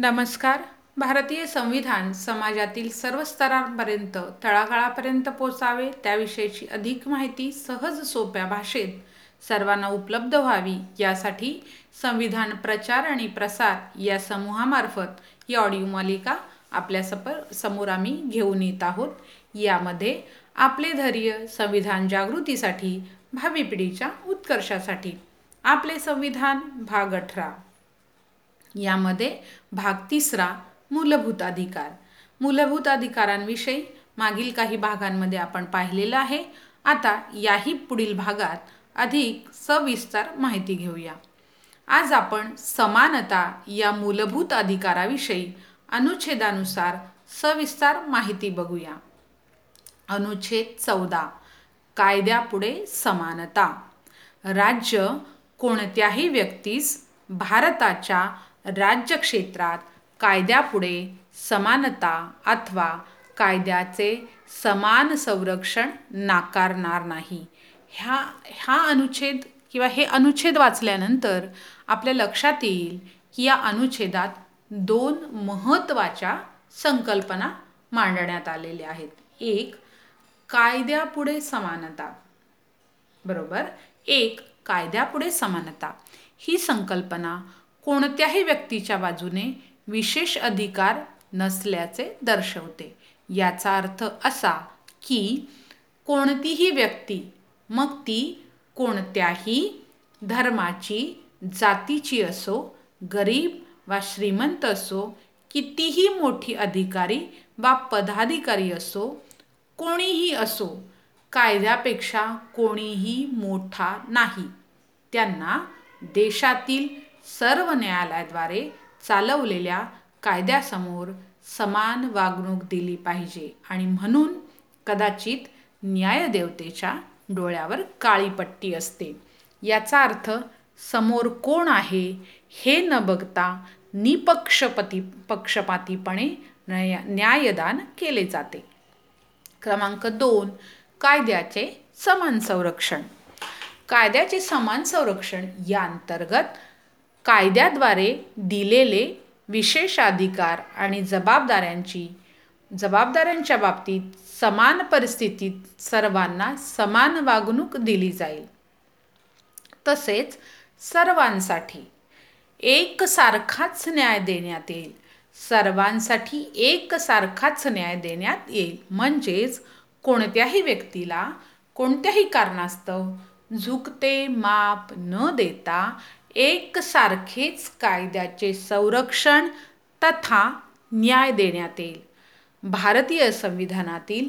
नमस्कार। भारतीय संविधान समाजातील सर्व स्तरांपर्यंत तळागाळापर्यंत पोचावे त्याविषयीची अधिक माहिती सहज सोप्या भाषेत सर्वांना उपलब्ध व्हावी यासाठी संविधान प्रचार आणि प्रसार या समूहामार्फत ही ऑडिओ मालिका आपल्या समोर आम्ही घेऊन येत आहोत। यामध्ये आपले धैर्य संविधान जागृतीसाठी भावी पिढीच्या उत्कर्षासाठी आपले संविधान भाग 18 यामध्ये भाग 3 मूलभूत अधिकार। मूलभूत अधिकारांविषयी मागील काही भागांमध्ये आपण पाहिलेलं आहे। आता याही पुढील भागात अधिक सविस्तर माहिती घेऊया। आज आपण समानता या मूलभूत अधिकाराविषयी अनुच्छेदानुसार सविस्तर माहिती बघूया। अनुच्छेद 14 कायद्यापुढे समानता। राज्य कोणत्याही व्यक्तीस भारताच्या राज्य क्षेत्रात कायद्यापुढे समानता अथवा कायद्याचे समान संरक्षण नाकारणार नाही। हा अनुच्छेद किंवा हे अनुच्छेद वाचल्यानंतर आपल्या लक्षात येईल की या अनुच्छेदात 2 महत्त्वाच्या संकल्पना मांडण्यात आलेल्या आहेत। एक, कायद्यापुढे समानता बरोबर। एक, कायद्यापुढे समानता ही संकल्पना कोणत्याही व्यक्तीच्या बाजूने विशेष अधिकार नसल्याचे दर्शवते। याचा अर्थ असा की कोणतीही व्यक्ती, मग ती कोणत्याही धर्माची, जातीची असो, गरीब वा श्रीमंत असो, कितीही मोठी अधिकारी वा पदाधिकारी असो, कोणीही असो, कायद्यापेक्षा कोणीही मोठा नाही। त्यांना देशातील सर्व न्यायालयाद्वारे चालवलेल्या कायद्यासमोर समान वागणूक दिली पाहिजे आणि म्हणून कदाचित न्यायदेवतेच्या डोळ्यावर काळी पट्टी असते। याचा अर्थ समोर कोण आहे हे न बघता निपक्षपातीपणे न्यायदान केले जाते। क्रमांक 2, कायद्याचे समान संरक्षण। कायद्याचे समान संरक्षण या अंतर्गत कायद्याद्वारे दिलेले विशेष अधिकार आणि जबाबदाऱ्यांच्या बाबतीत समान परिस्थितीत सर्वांना समान वागणूक दिली जाईल, तसेच सर्वांसाठी एकसारखाच न्याय देण्यात येईल। सर्वांसाठी एकसारखाच न्याय देण्यात येईल म्हणजेच कोणत्याही व्यक्तीला कोणत्याही कारणास्तव झुकते माप न देता एकसारखेच कायद्याचे संरक्षण तथा न्याय देण्यात येईल। भारतीय संविधानातील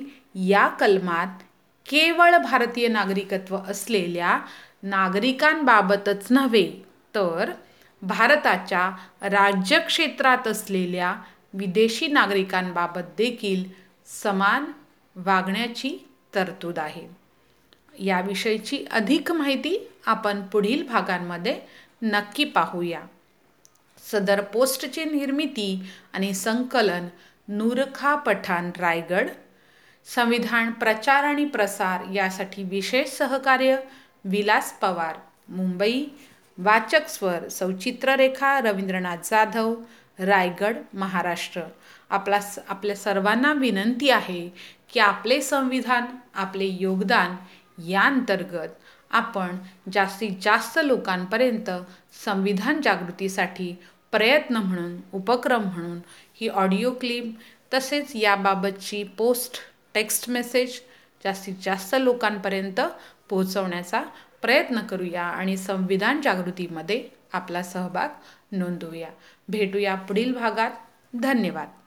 या कलमात केवळ भारतीय नागरिकत्व असलेल्या नागरिकांबाबतच नव्हे तर भारताच्या राज्यक्षेत्रात असलेल्या विदेशी नागरिकांबाबत देखील समान वागण्याची तरतूद आहे। याविषयीची अधिक माहिती आपण पुढील भागांमध्ये नक्की पाहूया। सदर पोस्टची निर्मिती आणि संकलन नूरखा पठान, रायगड। संविधान प्रचार आणि प्रसार यासाठी विशेष सहकार्य विलास पवार, मुंबई। वाचक स्वर सौचित्र रेखा रविन्द्रनाथ जाधव, रायगड, महाराष्ट्र। आपल्या सर्वांना विनंती आहे की आपले संविधान, आपले योगदान या अंतर्गत आपण जास्तीत जास्त लोकांपर्यंत संविधान जागृतीसाठी प्रयत्न म्हणून, उपक्रम म्हणून ही ऑडिओ क्लिप तसेच याबाबतची पोस्ट, टेक्स्ट मेसेज जास्तीत जास्त लोकांपर्यंत पोहोचवण्याचा प्रयत्न करूया आणि संविधान जागृतीमध्ये आपला सहभाग नोंदवूया। भेटूया पुढील भागात। धन्यवाद।